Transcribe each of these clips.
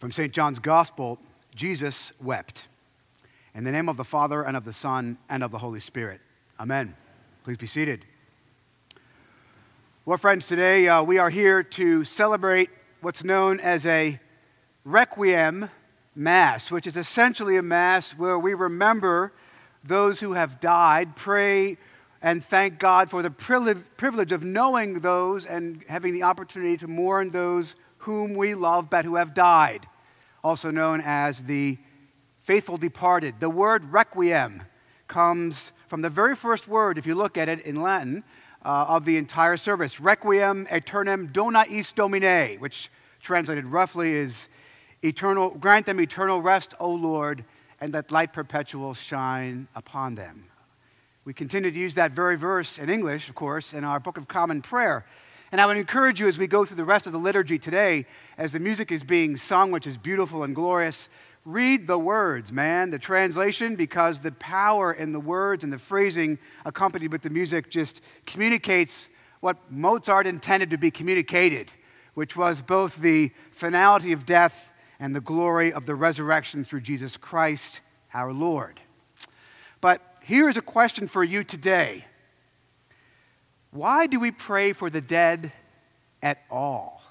From St. John's Gospel, Jesus wept. In the name of the Father, and of the Son, and of the Holy Spirit. Amen. Please be seated. Well, friends, today we are here to celebrate what's known as a Requiem Mass, which is essentially a Mass where we remember those who have died, pray and thank God for the privilege of knowing those and having the opportunity to mourn those whom we love but who have died, also known as the faithful departed. The word requiem comes from the very first word, if you look at it in Latin, of the entire service, requiem aeternam dona eis Domine, which translated roughly is eternal, grant them eternal rest, O Lord, and that light perpetual shine upon them. We continue to use that very verse in English, of course, in our Book of Common Prayer. And I would encourage you as we go through the rest of the liturgy today, as the music is being sung, which is beautiful and glorious, read the words, man, the translation, because the power in the words and the phrasing accompanied with the music just communicates what Mozart intended to be communicated, which was both the finality of death and the glory of the resurrection through Jesus Christ, our Lord. But here is a question for you today. Why do we pray for the dead at all?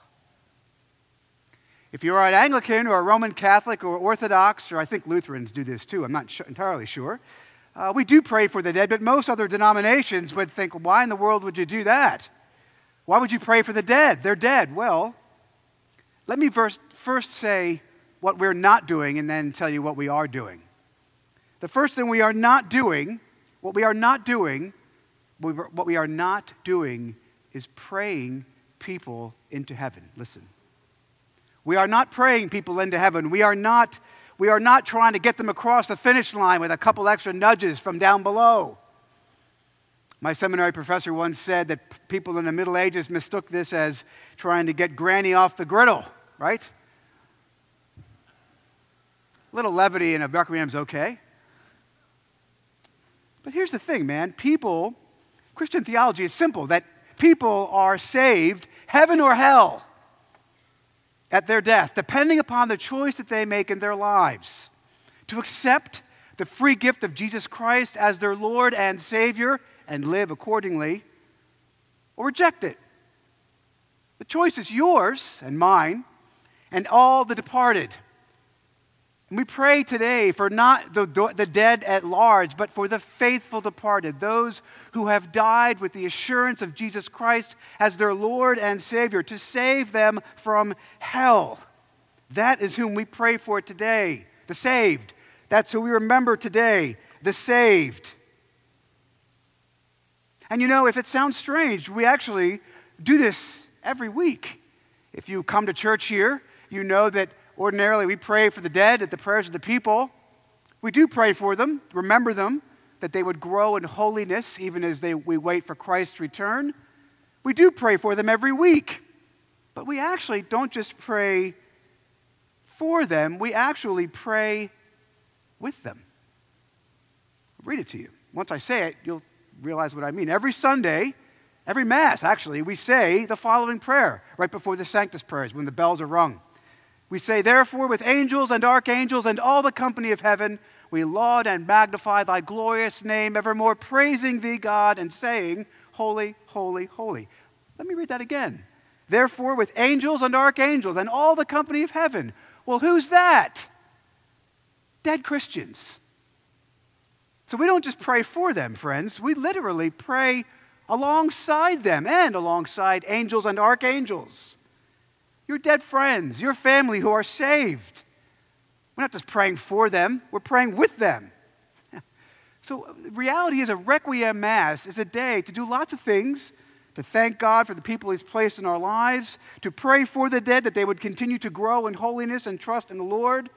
If you're an Anglican or a Roman Catholic or Orthodox, or I think Lutherans do this too, I'm not entirely sure, we do pray for the dead, but most other denominations would think, why in the world would you do that? Why would you pray for the dead? They're dead. Well, let me first say what we're not doing and then tell you what we are doing. The first thing we are not doing, what we are not doing is praying people into heaven. Listen. We are not praying people into heaven. We are not trying to get them across the finish line with a couple extra nudges from down below. My seminary professor once said that people in the Middle Ages mistook this as trying to get granny off the griddle, right? A little levity in a requiem's okay. But here's the thing, man. People, Christian theology is simple, that people are saved, heaven or hell, at their death, depending upon the choice that they make in their lives. To accept the free gift of Jesus Christ as their Lord and Savior and live accordingly, or reject it. The choice is yours and mine and all the departed. And we pray today for not the dead at large, but for the faithful departed, those who have died with the assurance of Jesus Christ as their Lord and Savior, to save them from hell. That is whom we pray for today, the saved. That's who we remember today, the saved. And you know, if it sounds strange, we actually do this every week. If you come to church here, you know that ordinarily, we pray for the dead at the prayers of the people. We do pray for them, remember them, that they would grow in holiness even as we wait for Christ's return. We do pray for them every week. But we actually don't just pray for them, we actually pray with them. I'll read it to you. Once I say it, you'll realize what I mean. Every Sunday, every Mass, actually, we say the following prayer right before the Sanctus prayers when the bells are rung. We say, therefore, with angels and archangels and all the company of heaven, we laud and magnify thy glorious name evermore, praising thee, God, and saying, holy, holy, holy. Let me read that again. Therefore, with angels and archangels and all the company of heaven. Well, who's that? Dead Christians. So we don't just pray for them, friends. We literally pray alongside them and alongside angels and archangels. Your dead friends, your family who are saved. We're not just praying for them, we're praying with them. So reality is a Requiem Mass is a day to do lots of things, to thank God for the people He's placed in our lives, to pray for the dead that they would continue to grow in holiness and trust in the Lord,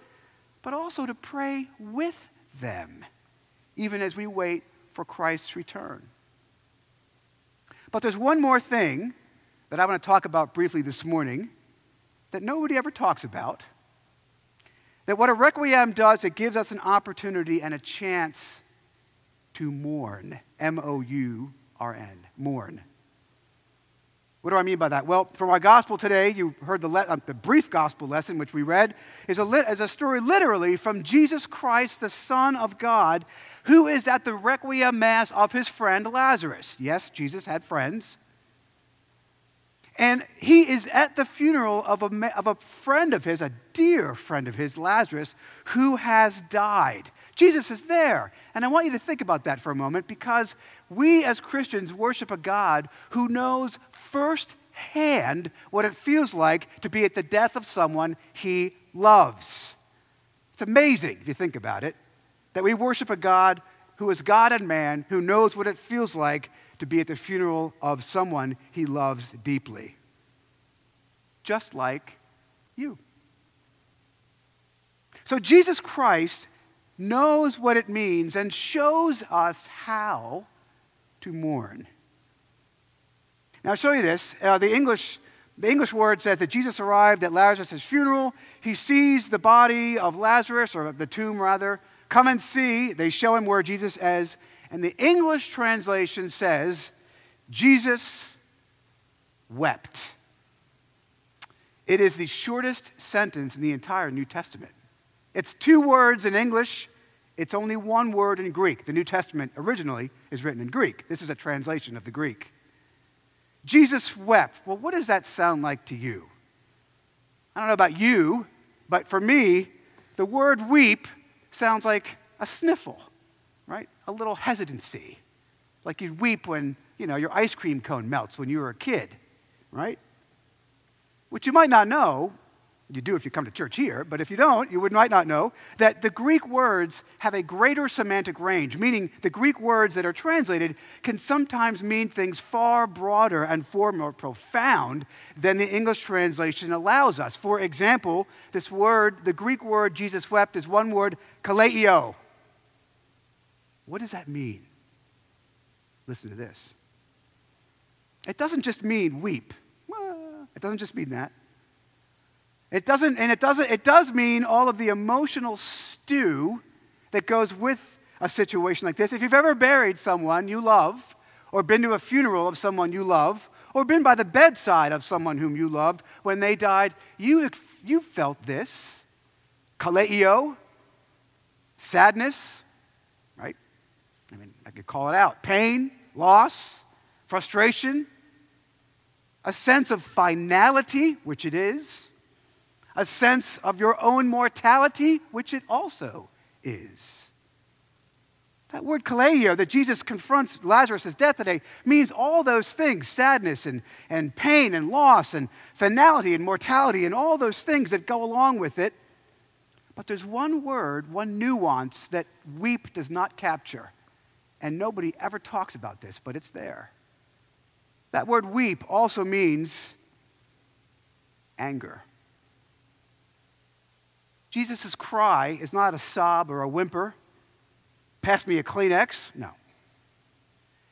but also to pray with them, even as we wait for Christ's return. But there's one more thing that I want to talk about briefly this morning, that nobody ever talks about, that what a requiem does, it gives us an opportunity and a chance to mourn, M-O-U-R-N, mourn. What do I mean by that? Well, from our gospel today, you heard the brief gospel lesson, which we read, is a story literally from Jesus Christ, the Son of God, who is at the Requiem Mass of his friend Lazarus. Yes, Jesus had friends. And he is at the funeral of a friend of his, a dear friend of his, Lazarus, who has died. Jesus is there. And I want you to think about that for a moment, because we as Christians worship a God who knows firsthand what it feels like to be at the death of someone he loves. It's amazing, if you think about it, that we worship a God who is God and man, who knows what it feels like to be at the funeral of someone he loves deeply. Just like you. So Jesus Christ knows what it means and shows us how to mourn. Now I'll show you this. The English word says that Jesus arrived at Lazarus' funeral. He sees the body of Lazarus, or the tomb rather. Come and see. They show him where Jesus is. And the English translation says, Jesus wept. It is the shortest sentence in the entire New Testament. It's two words in English. It's only one word in Greek. The New Testament originally is written in Greek. This is a translation of the Greek. Jesus wept. Well, what does that sound like to you? I don't know about you, but for me, the word weep sounds like a sniffle, right? A little hesitancy, like you'd weep when, your ice cream cone melts when you were a kid, right? Which you might not know, you do if you come to church here, but if you don't, you might not know that the Greek words have a greater semantic range, meaning the Greek words that are translated can sometimes mean things far broader and far more profound than the English translation allows us. For example, this word, the Greek word Jesus wept, is one word, kaleio. What does that mean? Listen to this. It doesn't just mean weep. It doesn't just mean that. It does mean all of the emotional stew that goes with a situation like this. If you've ever buried someone you love, or been to a funeral of someone you love, or been by the bedside of someone whom you loved when they died, you felt this. Kaleio, sadness, right? I mean, I could call it out. Pain, loss, frustration, a sense of finality, which it is, a sense of your own mortality, which it also is. That word kaleio, that Jesus confronts Lazarus' death today, means all those things, sadness and pain and loss and finality and mortality and all those things that go along with it. But there's one word, one nuance that weep does not capture. And nobody ever talks about this, but it's there. That word weep also means anger. Jesus' cry is not a sob or a whimper. Pass me a Kleenex? No.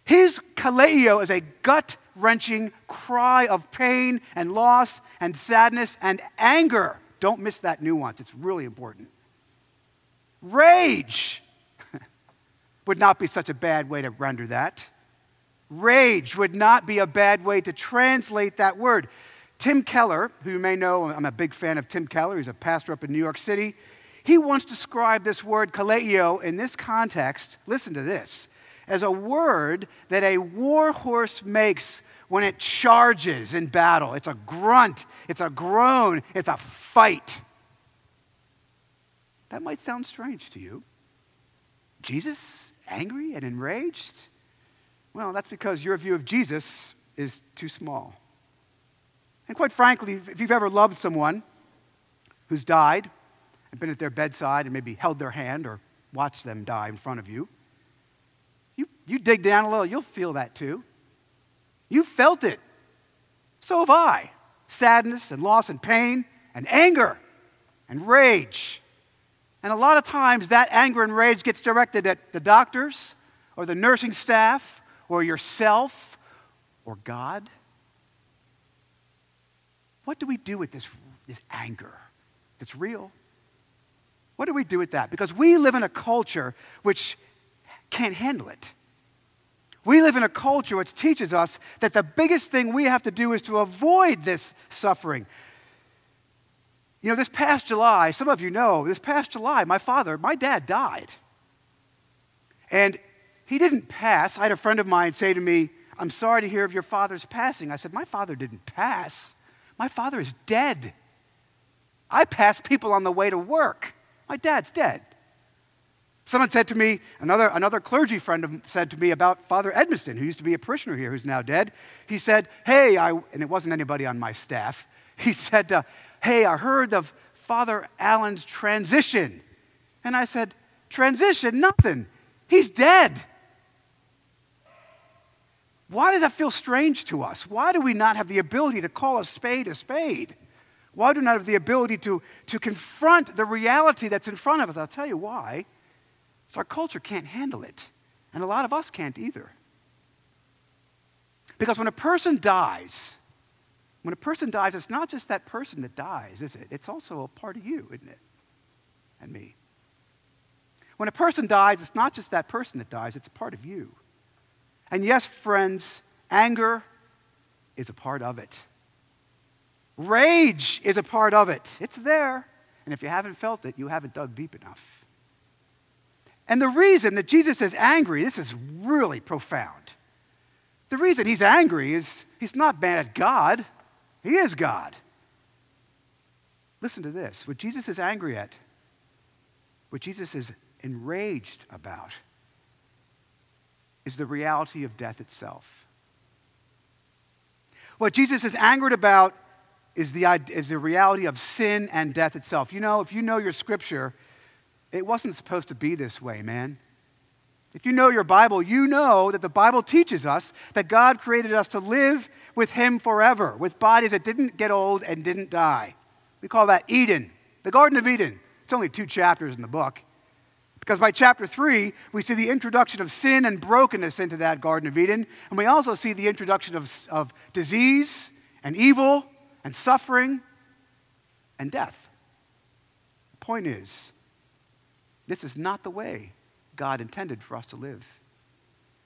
His kaleio is a gut-wrenching cry of pain and loss and sadness and anger. Don't miss that nuance. It's really important. Rage would not be such a bad way to render that. Rage would not be a bad way to translate that word. Tim Keller, who you may know, I'm a big fan of Tim Keller. He's a pastor up in New York City. He once described this word kaleio in this context, listen to this, as a word that a war horse makes when it charges in battle. It's a grunt, it's a groan, it's a fight. That might sound strange to you. Jesus, angry and enraged? Well, that's because your view of Jesus is too small. And quite frankly, if you've ever loved someone who's died and been at their bedside and maybe held their hand or watched them die in front of you, you dig down a little, you'll feel that too. You felt it. So have I. Sadness and loss and pain and anger and rage. And a lot of times that anger and rage gets directed at the doctors or the nursing staff or yourself or God. What do we do with this anger that's real? What do we do with that? Because we live in a culture which can't handle it. We live in a culture which teaches us that the biggest thing we have to do is to avoid this suffering. You know, this past July, some of you know, this past July, my dad died. And he didn't pass. I had a friend of mine say to me, "I'm sorry to hear of your father's passing." I said, "My father didn't pass. My father is dead. I pass people on the way to work. My dad's dead." Someone said to me, another clergy friend said to me about Father Edmiston, who used to be a parishioner here, who's now dead. He said, "Hey," and it wasn't anybody on my staff. He said, "Hey, I heard of Father Allen's transition." And I said, "Transition? Nothing. He's dead." Why does that feel strange to us? Why do we not have the ability to call a spade a spade? Why do we not have the ability to confront the reality that's in front of us? I'll tell you why. It's our culture can't handle it. And a lot of us can't either. Because when a person dies, it's not just that person that dies, is it? It's also a part of you, isn't it? And me. When a person dies, it's not just that person that dies, it's a part of you. And yes, friends, anger is a part of it. Rage is a part of it. It's there. And if you haven't felt it, you haven't dug deep enough. And the reason that Jesus is angry, this is really profound. The reason he's angry is he's not mad at God. He is God. Listen to this. What Jesus is angry at, what Jesus is enraged about, is the reality of death itself. What Jesus is angered about is the reality of sin and death itself. You know, if you know your scripture, it wasn't supposed to be this way, man. If you know your Bible, you know that the Bible teaches us that God created us to live with Him forever, with bodies that didn't get old and didn't die. We call that Eden, the Garden of Eden. It's only 2 chapters in the book. Because by chapter 3, we see the introduction of sin and brokenness into that Garden of Eden. And we also see the introduction of disease and evil and suffering and death. The point is, this is not the way God intended for us to live.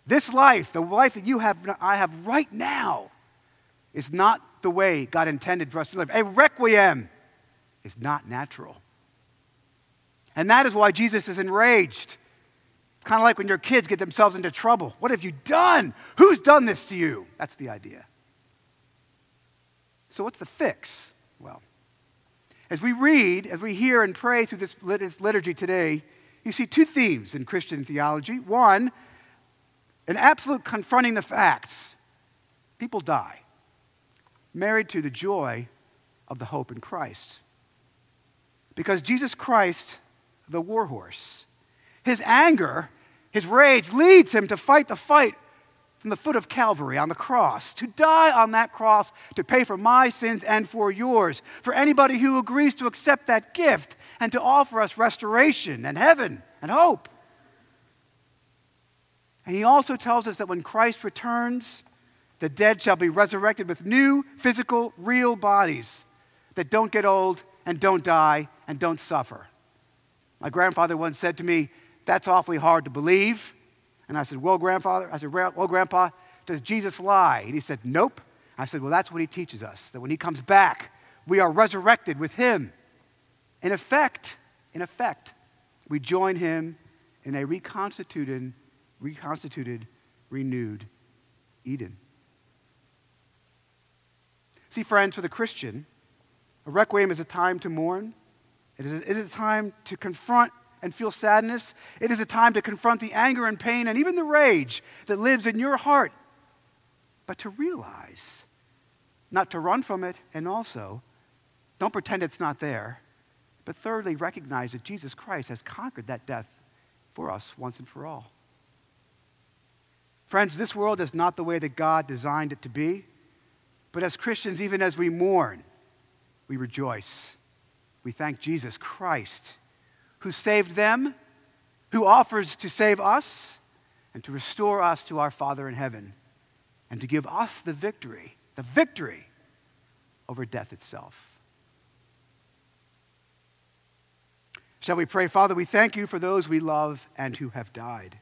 This life, the life that you have, I have right now, is not the way God intended for us to live. A requiem is not natural. And that is why Jesus is enraged. It's kind of like when your kids get themselves into trouble. What have you done? Who's done this to you? That's the idea. So what's the fix? Well, as we hear and pray through this liturgy today, you see 2 themes in Christian theology. One, an absolute confronting the facts. People die, married to the joy of the hope in Christ. Because Jesus Christ, the war horse, his anger, his rage leads him to fight the fight from the foot of Calvary on the cross, to die on that cross to pay for my sins and for yours, for anybody who agrees to accept that gift and to offer us restoration and heaven and hope. And he also tells us that when Christ returns, the dead shall be resurrected with new, physical, real bodies that don't get old and don't die and don't suffer. My grandfather once said to me, "That's awfully hard to believe." And I said, "Well, Grandpa, does Jesus lie?" And he said, "Nope." I said, "Well, that's what he teaches us, that when he comes back, we are resurrected with him." In effect, we join him in a reconstituted, renewed Eden. See, friends, for the Christian, a requiem is a time to mourn. It is a time to confront and feel sadness. It is a time to confront the anger and pain and even the rage that lives in your heart. But to realize, not to run from it, and also, don't pretend it's not there. But thirdly, recognize that Jesus Christ has conquered that death for us once and for all. Friends, this world is not the way that God designed it to be. But as Christians, even as we mourn, we rejoice. We thank Jesus Christ, who saved them, who offers to save us, and to restore us to our Father in heaven, and to give us the victory over death itself. Shall we pray? Father, we thank you for those we love and who have died.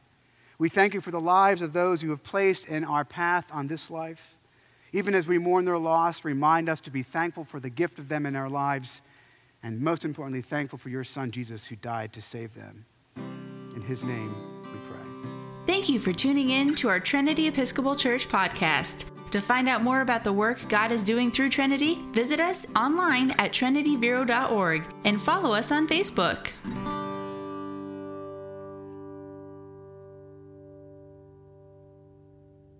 We thank you for the lives of those you have placed in our path on this life. Even as we mourn their loss, remind us to be thankful for the gift of them in our lives, and most importantly, thankful for your Son, Jesus, who died to save them. In his name we pray. Thank you for tuning in to our Trinity Episcopal Church podcast. To find out more about the work God is doing through Trinity, visit us online at trinitybureau.org and follow us on Facebook.